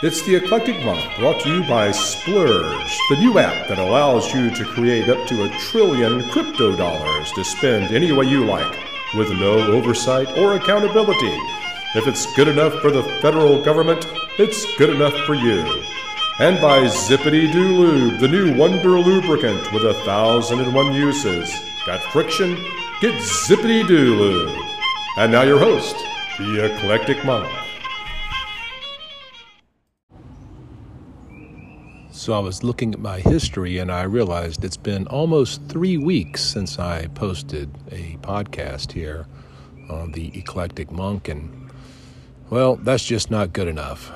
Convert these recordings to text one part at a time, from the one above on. It's the Eclectic Monk, brought to you by Splurge, the new app that allows you to create up to $1 trillion crypto dollars to spend any way you like, with no oversight or accountability. If it's good enough for the federal government, it's good enough for you. And by Zippity-Doo Lube, the new wonder lubricant with 1,001 uses. Got friction? Get Zippity-Doo Lube. And now your host, the Eclectic Monk. So I was looking at my history and I realized it's been almost 3 weeks since I posted a podcast here on the Eclectic Monk, and well, that's just not good enough.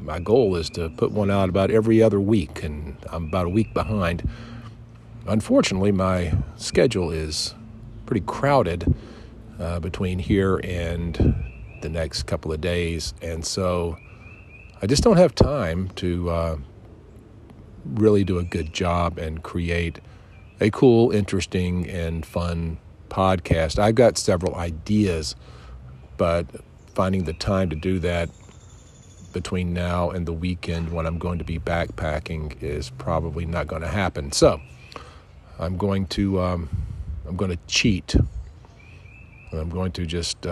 My goal is to put one out about every other week, and I'm about a week behind. Unfortunately, my schedule is pretty crowded between here and the next couple of days, and so I just don't have time to really do a good job and create a cool, interesting, and fun podcast. I've got several ideas, but finding the time to do that between now and the weekend when I'm going to be backpacking is probably not going to happen. So I'm going to cheat. I'm going to just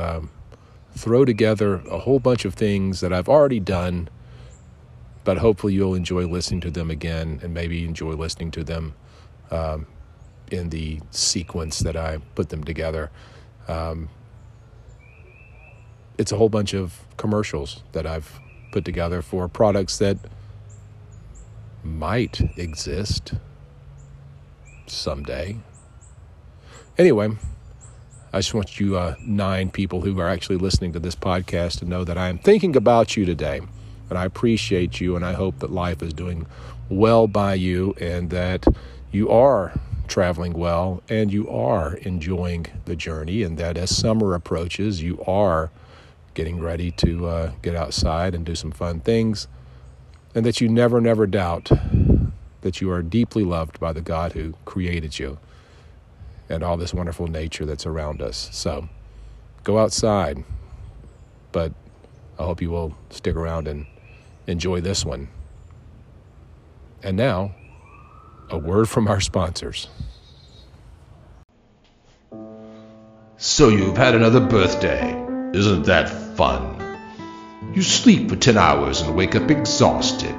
throw together a whole bunch of things that I've already done, but hopefully you'll enjoy listening to them again, and maybe enjoy listening to them in the sequence that I put them together. It's a whole bunch of commercials that I've put together for products that might exist someday. Anyway, I just want you 9 people who are actually listening to this podcast to know that I am thinking about you today. And I appreciate you, and I hope that life is doing well by you, and that you are traveling well, and you are enjoying the journey, and that as summer approaches, you are getting ready to get outside and do some fun things, and that you never doubt that you are deeply loved by the God who created you and all this wonderful nature that's around us. So go outside, but I hope you will stick around and enjoy this one. And now, a word from our sponsors. So you've had another birthday. Isn't that fun? You sleep for 10 hours and wake up exhausted.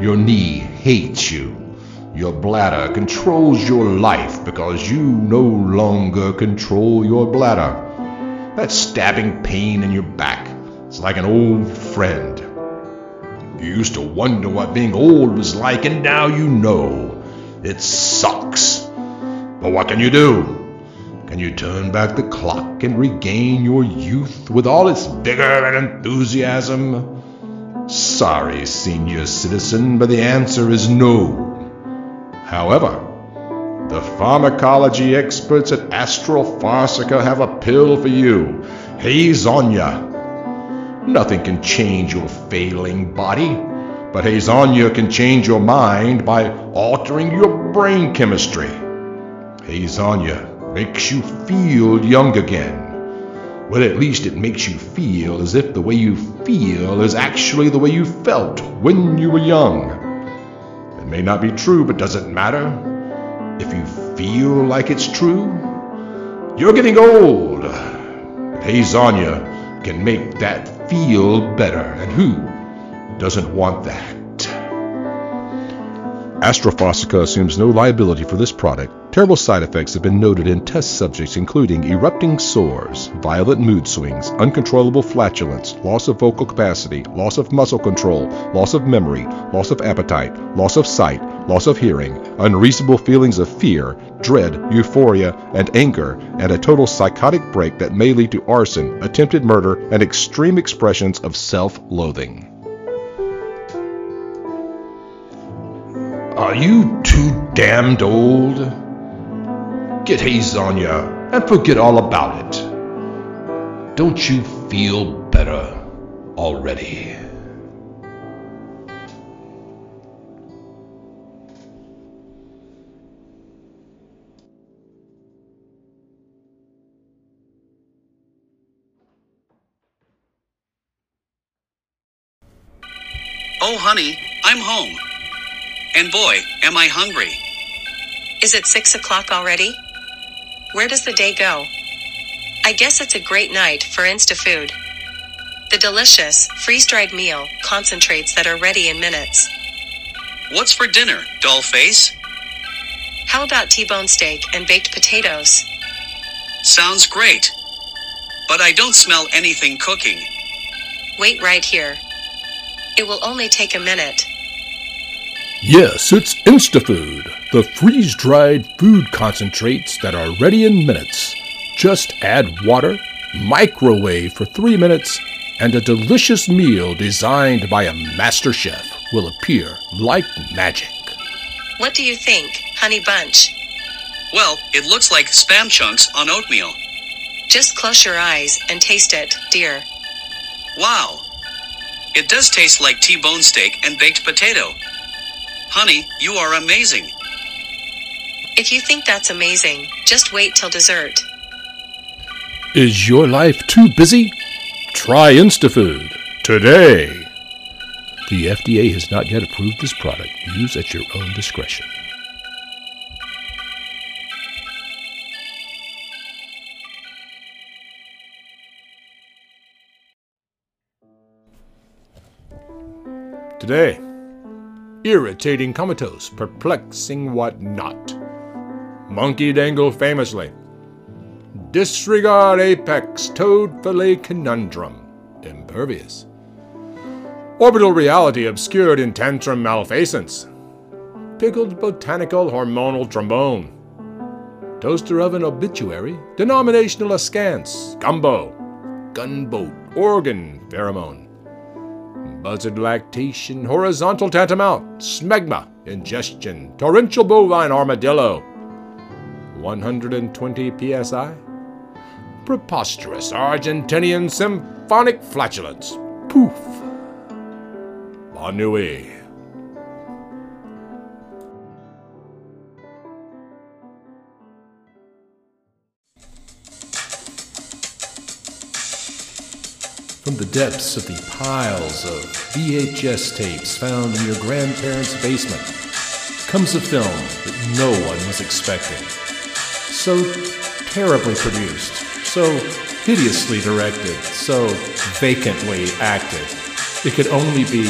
Your knee hates you. Your bladder controls your life because you no longer control your bladder. That stabbing pain in your back, it's like an old friend. You used to wonder what being old was like, and now you know. It sucks. But what can you do? Can you turn back the clock and regain your youth with all its vigor and enthusiasm? Sorry, senior citizen, but the answer is no. However, the pharmacology experts at Astropharsica have a pill for you. Hazonia. Nothing can change your failing body, but Hazonia can change your mind by altering your brain chemistry. Hazonia makes you feel young again. Well, at least it makes you feel as if the way you feel is actually the way you felt when you were young. It may not be true, but does it matter? If you feel like it's true, you're getting old. Hazonia can make that feel better, and who doesn't want that? Astropharsica assumes no liability for this product. Terrible side effects have been noted in test subjects, including erupting sores, violent mood swings, uncontrollable flatulence, loss of vocal capacity, loss of muscle control, loss of memory, loss of appetite, loss of sight, loss of hearing, unreasonable feelings of fear, dread, euphoria, and anger, and a total psychotic break that may lead to arson, attempted murder, and extreme expressions of self-loathing. Are you too damned old? Get Hazonia and forget all about it. Don't you feel better already? Oh honey, I'm home. And boy, am I hungry. Is it 6 o'clock already? Where does the day go? I guess it's a great night for Instafood. The delicious, freeze-dried meal, concentrates that are ready in minutes. What's for dinner, doll face? How about T-bone steak and baked potatoes? Sounds great. But I don't smell anything cooking. Wait right here. It will only take a minute. Yes, it's Instafood, the freeze-dried food concentrates that are ready in minutes. Just add water, microwave for 3 minutes, and a delicious meal designed by a master chef will appear like magic. What do you think, Honey Bunch? Well, it looks like spam chunks on oatmeal. Just close your eyes and taste it, dear. Wow! It does taste like T-bone steak and baked potato. Honey, you are amazing. If you think that's amazing, just wait till dessert. Is your life too busy? Try Instafood today. The FDA has not yet approved this product. Use at your own discretion. Today, irritating comatose, perplexing whatnot. Monkey dangle famously. Disregard apex, toad fillet conundrum, impervious. Orbital reality obscured in tantrum malfeasance. Pickled botanical hormonal trombone. Toaster oven obituary, denominational askance, gumbo, gunboat, organ pheromone. Buzzard lactation, horizontal tantamount, smegma, ingestion, torrential bovine armadillo. 120 psi. Preposterous Argentinian symphonic flatulence. Poof. Ennui. From the depths of the piles of VHS tapes found in your grandparents' basement comes a film that no one was expecting. So terribly produced, so hideously directed, so vacantly acted. It could only be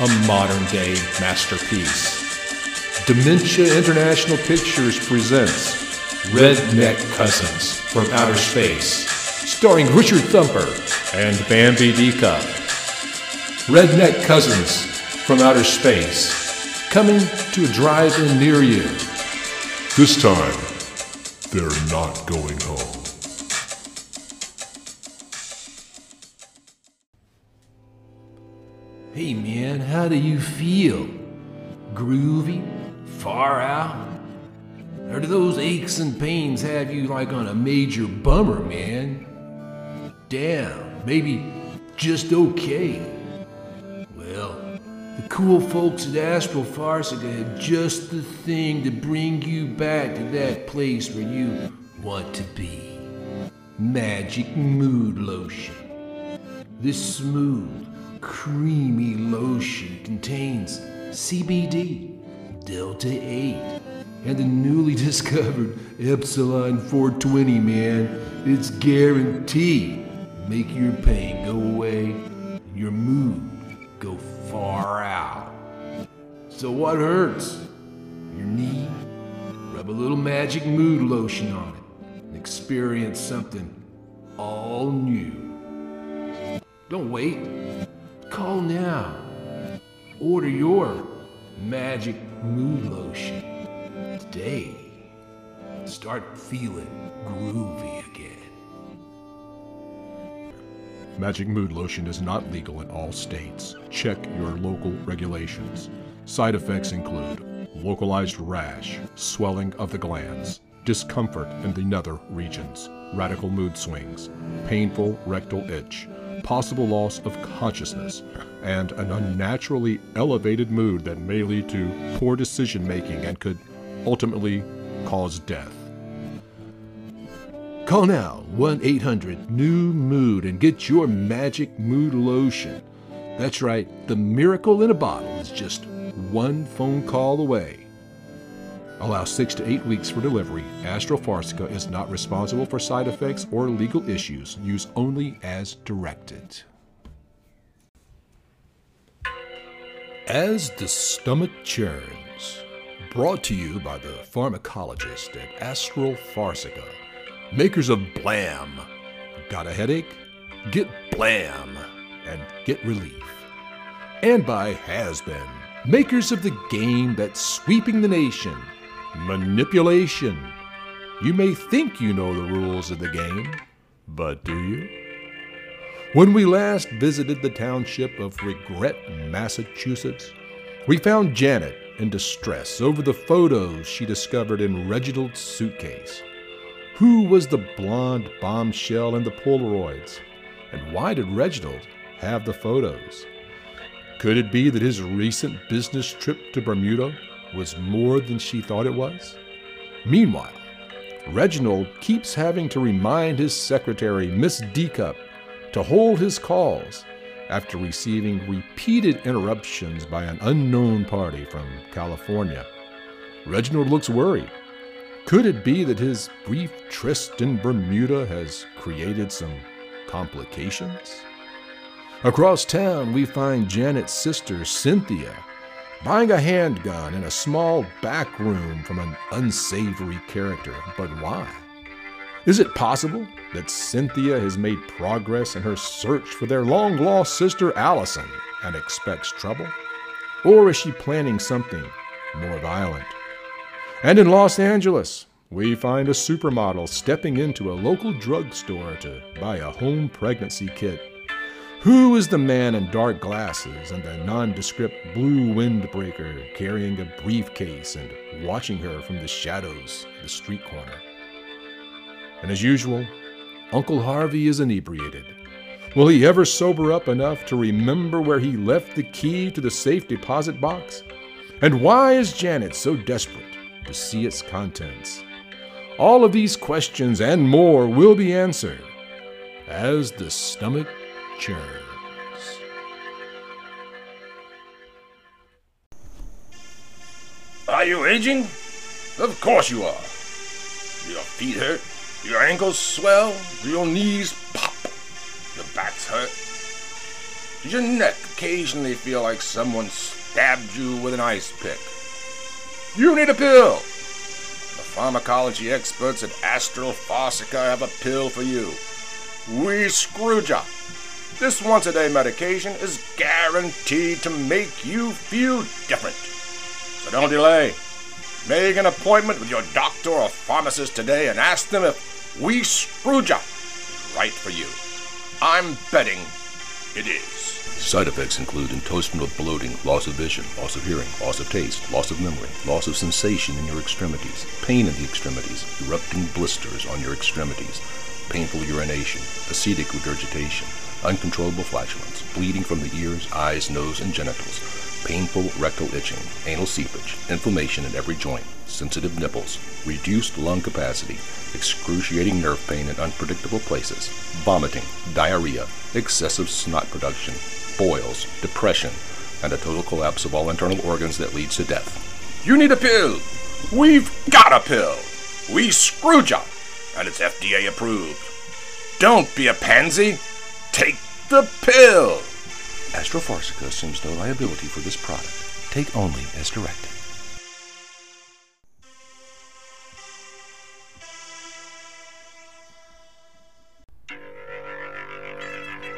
a modern-day masterpiece. Dementia International Pictures presents Redneck Cousins from Outer Space, starring Richard Thumper and Bambi D-Cup. Redneck Cousins from Outer Space, coming to a drive-in near you. This time, they're not going home. Hey man, how do you feel? Groovy? Far out? Or do those aches and pains have you like on a major bummer, man? Damn, maybe just okay. Well, the cool folks at Astropharsica had just the thing to bring you back to that place where you want to be. Magic Mood Lotion. This smooth, creamy lotion contains CBD, Delta 8, and the newly discovered Epsilon 420, man. It's guaranteed to make your pain go away, your mood go far out. So what hurts? Your knee? Rub a little Magic Mood Lotion on it and experience something all new. Don't wait. Call now. Order your Magic Mood Lotion today. Start feeling groovy again. Magic Mood Lotion is not legal in all states. Check your local regulations. Side effects include localized rash, swelling of the glands, discomfort in the nether regions, radical mood swings, painful rectal itch, possible loss of consciousness, and an unnaturally elevated mood that may lead to poor decision-making and could ultimately cause death. Call now, 1-800-NEW-MOOD, and get your Magic Mood Lotion. That's right, the miracle in a bottle is just one phone call away. Allow 6 to 8 weeks for delivery. Astropharsica is not responsible for side effects or legal issues. Use only as directed. As the Stomach Churns, brought to you by the pharmacologist at Astropharsica, makers of Blam. Got a headache? Get Blam and get relief. And by Has Been, makers of the game that's sweeping the nation, manipulation. You may think you know the rules of the game, but do you? When we last visited the township of Regret, Massachusetts, we found Janet in distress over the photos she discovered in Reginald's suitcase. Who was the blonde bombshell in the Polaroids? And why did Reginald have the photos? Could it be that his recent business trip to Bermuda was more than she thought it was? Meanwhile, Reginald keeps having to remind his secretary, Miss DeCup, to hold his calls after receiving repeated interruptions by an unknown party from California. Reginald looks worried. Could it be that his brief tryst in Bermuda has created some complications? Across town, we find Janet's sister, Cynthia, buying a handgun in a small back room from an unsavory character. But why? Is it possible that Cynthia has made progress in her search for their long-lost sister, Allison, and expects trouble? Or is she planning something more violent? And in Los Angeles, we find a supermodel stepping into a local drugstore to buy a home pregnancy kit. Who is the man in dark glasses and the nondescript blue windbreaker carrying a briefcase and watching her from the shadows of the street corner? And as usual, Uncle Harvey is inebriated. Will he ever sober up enough to remember where he left the key to the safe deposit box? And why is Janet so desperate to see its contents? All of these questions and more will be answered as the stomach churns. Are you aging? Of course you are. Do your feet hurt? Do your ankles swell? Do your knees pop? Your backs hurt? Does your neck occasionally feel like someone stabbed you with an ice pick? You need a pill! The pharmacology experts at Astropharsica have a pill for you. Wiscrewja. This once-a-day medication is guaranteed to make you feel different. So don't delay. Make an appointment with your doctor or pharmacist today and ask them if Wiscrewja is right for you. I'm betting it is. Side effects include intestinal bloating, loss of vision, loss of hearing, loss of taste, loss of memory, loss of sensation in your extremities, pain in the extremities, erupting blisters on your extremities, painful urination, acidic regurgitation, uncontrollable flatulence, bleeding from the ears, eyes, nose, and genitals, painful rectal itching, anal seepage, inflammation in every joint, sensitive nipples, reduced lung capacity, excruciating nerve pain in unpredictable places, vomiting, diarrhea, excessive snot production, boils, depression, and a total collapse of all internal organs that leads to death. You need a pill! We've got a pill! Wiscrewja! And it's FDA approved. Don't be a pansy! Take the pill! Astropharsica assumes no liability for this product. Take only as directed.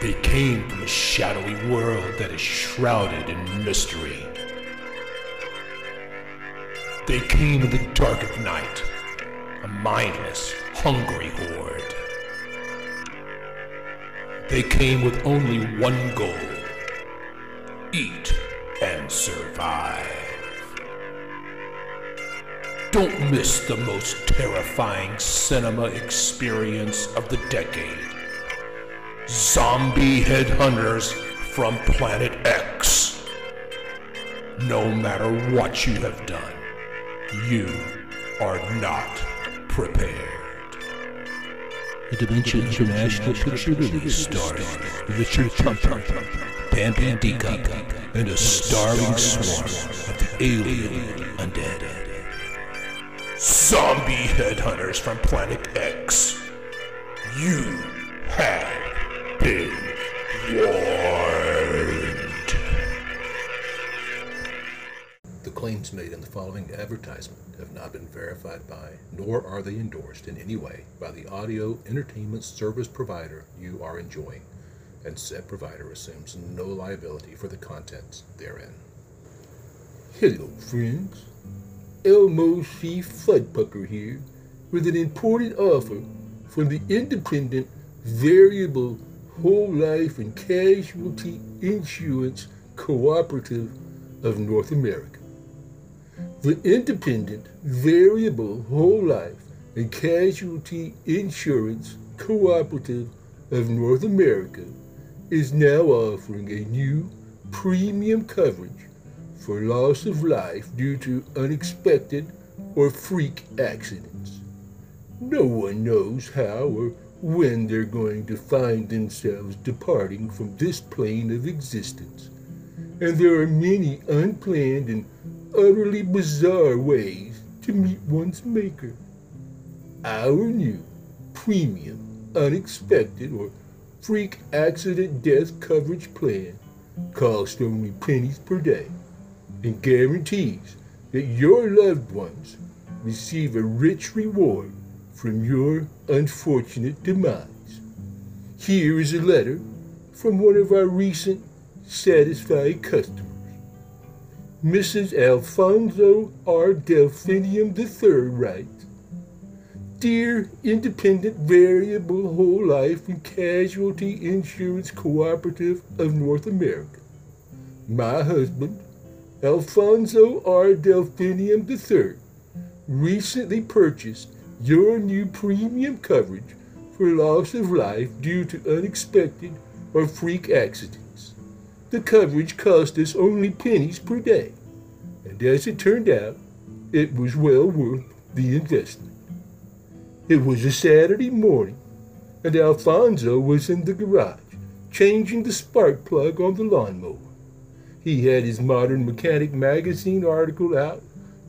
They came from a shadowy world that is shrouded in mystery. They came in the dark of night, a mindless, hungry horde. They came with only one goal: eat and survive. Don't miss the most terrifying cinema experience of the decade. Zombie Headhunters from Planet X. No matter what you have done, you are not prepared. The Dimension International Pictures starring Richard Thumper. Bambi D-Cup and a starving swarm of the alien undead. Zombie Headhunters from Planet X, you have been warned. The claims made in the following advertisement have not been verified by, nor are they endorsed in any way by the audio entertainment service provider you are enjoying, and said provider assumes no liability for the contents therein. Hello, friends. Elmo C. Fudpucker here with an important offer from the Independent Variable Whole Life and Casualty Insurance Cooperative of North America. The Independent Variable Whole Life and Casualty Insurance Cooperative of North America is now offering a new premium coverage for loss of life due to unexpected or freak accidents. No one knows how or when they're going to find themselves departing from this plane of existence, and there are many unplanned and utterly bizarre ways to meet one's maker. Our new premium unexpected or freak accident death coverage plan costs only pennies per day, and guarantees that your loved ones receive a rich reward from your unfortunate demise. Here is a letter from one of our recent satisfied customers. Mrs. Alfonso R. Delphinium III writes, "Dear Independent Variable Whole Life and Casualty Insurance Cooperative of North America, my husband, Alfonso R. Delphinium III, recently purchased your new premium coverage for loss of life due to unexpected or freak accidents. The coverage cost us only pennies per day, and as it turned out, it was well worth the investment. It was a Saturday morning, and Alfonso was in the garage changing the spark plug on the lawnmower. He had his Modern Mechanic magazine article out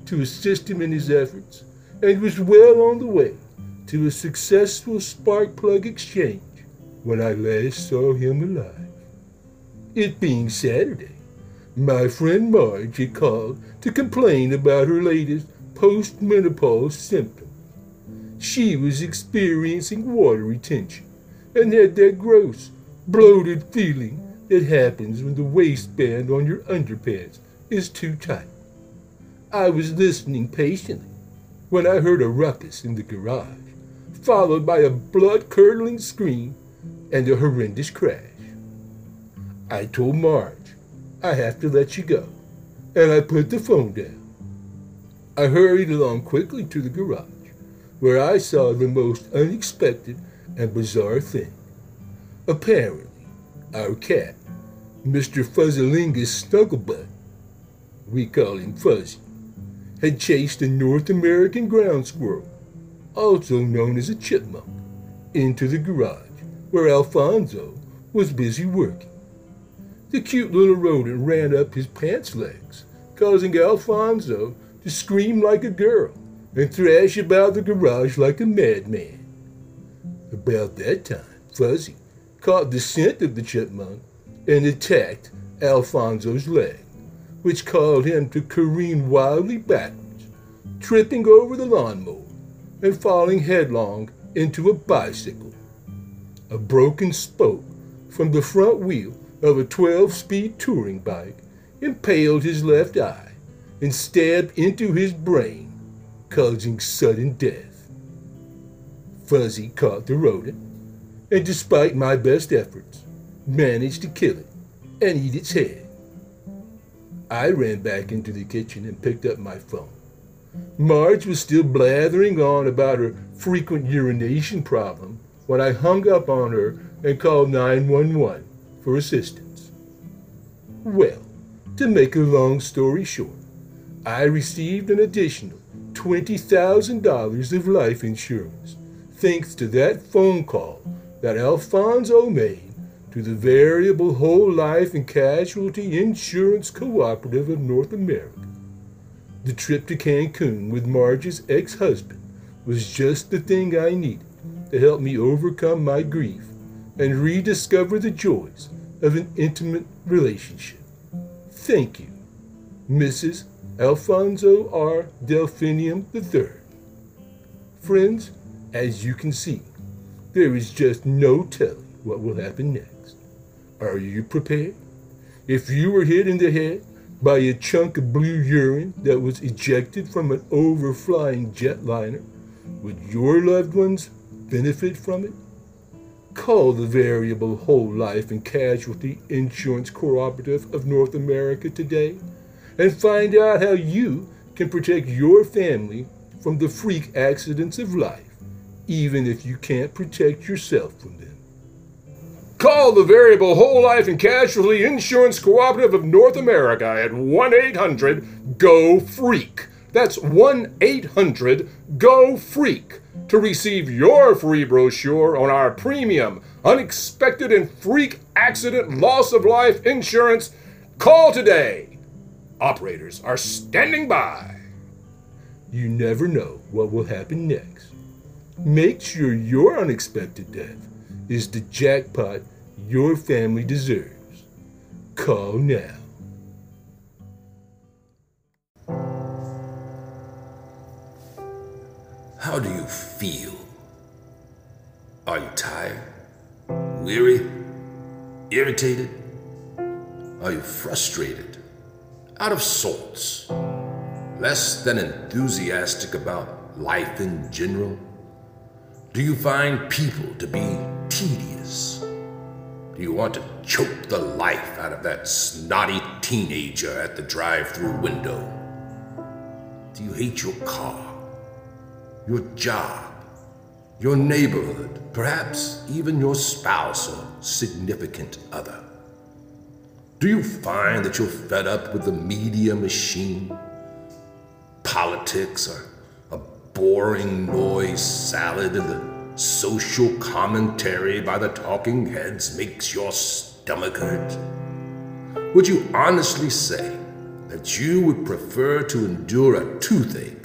to assist him in his efforts, and was well on the way to a successful spark plug exchange when I last saw him alive. It being Saturday, my friend Marge had called to complain about her latest postmenopause symptoms. She was experiencing water retention and had that gross, bloated feeling that happens when the waistband on your underpants is too tight. I was listening patiently when I heard a ruckus in the garage, followed by a blood-curdling scream and a horrendous crash. I told Marge, 'I have to let you go,' and I put the phone down. I hurried along quickly to the garage, where I saw the most unexpected and bizarre thing. Apparently, our cat, Mr. Fuzzy Lingus Snugglebutt, we call him Fuzzy, had chased a North American ground squirrel, also known as a chipmunk, into the garage where Alfonso was busy working. The cute little rodent ran up his pants legs, causing Alfonso to scream like a girl and thrash about the garage like a madman. About that time, Fuzzy caught the scent of the chipmunk and attacked Alfonso's leg, which caused him to careen wildly backwards, tripping over the lawnmower and falling headlong into a bicycle. A broken spoke from the front wheel of a 12-speed touring bike impaled his left eye and stabbed into his brain, causing sudden death. Fuzzy caught the rodent, and despite my best efforts, managed to kill it and eat its head. I ran back into the kitchen and picked up my phone. Marge was still blathering on about her frequent urination problem when I hung up on her and called 911 for assistance. Well, to make a long story short, I received an additional $20,000 of life insurance thanks to that phone call that Alfonso made to the Variable Whole Life and Casualty Insurance Cooperative of North America. The trip to Cancun with Marge's ex-husband was just the thing I needed to help me overcome my grief and rediscover the joys of an intimate relationship. Thank you, Mrs. Alfonso R. Delphinium III. Friends, as you can see, there is just no telling what will happen next. Are you prepared? If you were hit in the head by a chunk of blue urine that was ejected from an overflying jetliner, would your loved ones benefit from it? Call the Variable Whole Life and Casualty Insurance Cooperative of North America today and find out how you can protect your family from the freak accidents of life, even if you can't protect yourself from them. Call the Variable Whole Life and Casualty Insurance Cooperative of North America at 1-800-GO-FREAK. That's 1-800-GO-FREAK to receive your free brochure on our premium, unexpected and freak accident loss of life insurance. Call today. Operators are standing by. You never know what will happen next. Make sure your unexpected death is the jackpot your family deserves. Call now. How do you feel? Are you tired? Weary? Irritated? Are you frustrated? Out of sorts? Less than enthusiastic about life in general? Do you find people to be tedious? Do you want to choke the life out of that snotty teenager at the drive-through window? Do you hate your car, your job, your neighborhood, perhaps even your spouse or significant other? Do you find that you're fed up with the media machine? Politics are a boring noise salad, and the social commentary by the talking heads makes your stomach hurt? Would you honestly say that you would prefer to endure a toothache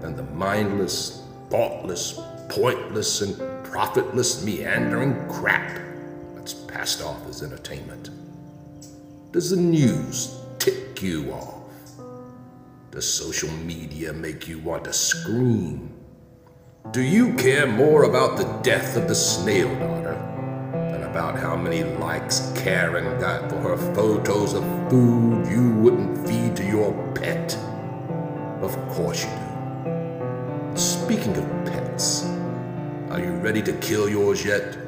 than the mindless, thoughtless, pointless, and profitless meandering crap that's passed off as entertainment? Does the news tick you off? Does social media make you want to scream? Do you care more about the death of the snail daughter than about how many likes Karen got for her photos of food you wouldn't feed to your pet? Of course you do. Speaking of pets, are you ready to kill yours yet?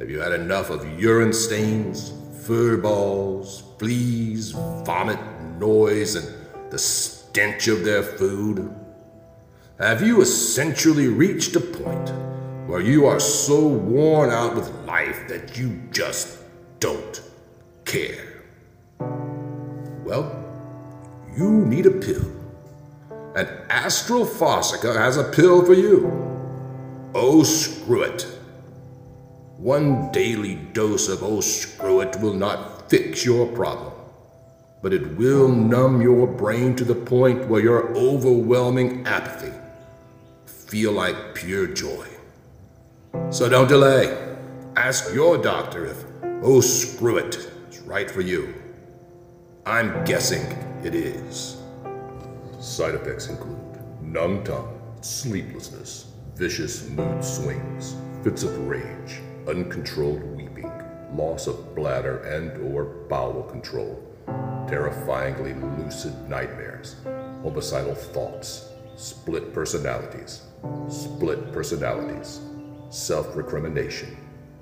Have you had enough of urine stains, fur balls, fleas, vomit, noise, and the stench of their food? Have you essentially reached a point where you are so worn out with life that you just don't care? Well, you need a pill, and Astropharsica has a pill for you. Oh, screw it. One daily dose of oh, screw it will not fix your problem, but it will numb your brain to the point where your overwhelming apathy feel like pure joy. So don't delay. Ask your doctor if oh, screw it is right for you. I'm guessing it is. Side effects include numb tongue, sleeplessness, vicious mood swings, fits of rage, uncontrolled weeping, loss of bladder and/or bowel control, terrifyingly lucid nightmares, homicidal thoughts, split personalities, self-recrimination,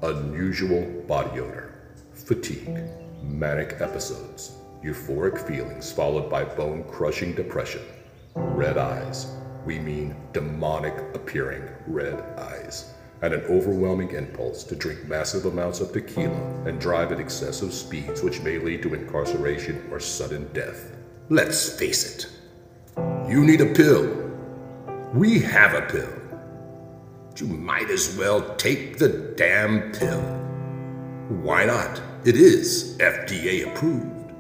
unusual body odor, fatigue, manic episodes, euphoric feelings followed by bone-crushing depression, red eyes, we mean demonic-appearing red eyes, and an overwhelming impulse to drink massive amounts of tequila and drive at excessive speeds which may lead to incarceration or sudden death. Let's face it. You need a pill. We have a pill. You might as well take the damn pill. Why not? It is FDA approved.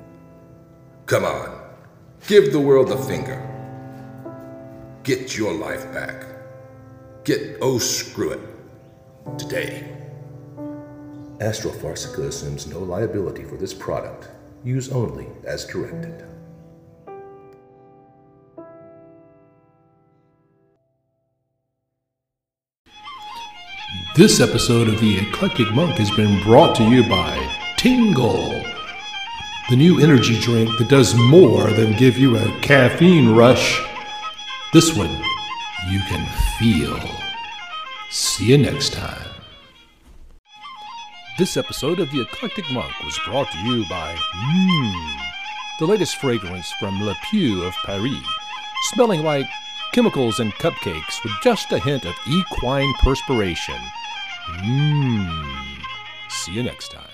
Come on, give the world a finger. Get your life back. Get oh screw it today. Astropharsica assumes no liability for this product. Use only as directed. This episode of the Eclectic Monk has been brought to you by Tingle, the new energy drink that does more than give you a caffeine rush. This one you can feel. See you next time. This episode of the Eclectic Monk was brought to you by Mmm, the latest fragrance from Le Pew of Paris, smelling like chemicals and cupcakes with just a hint of equine perspiration. Mmm. See you next time.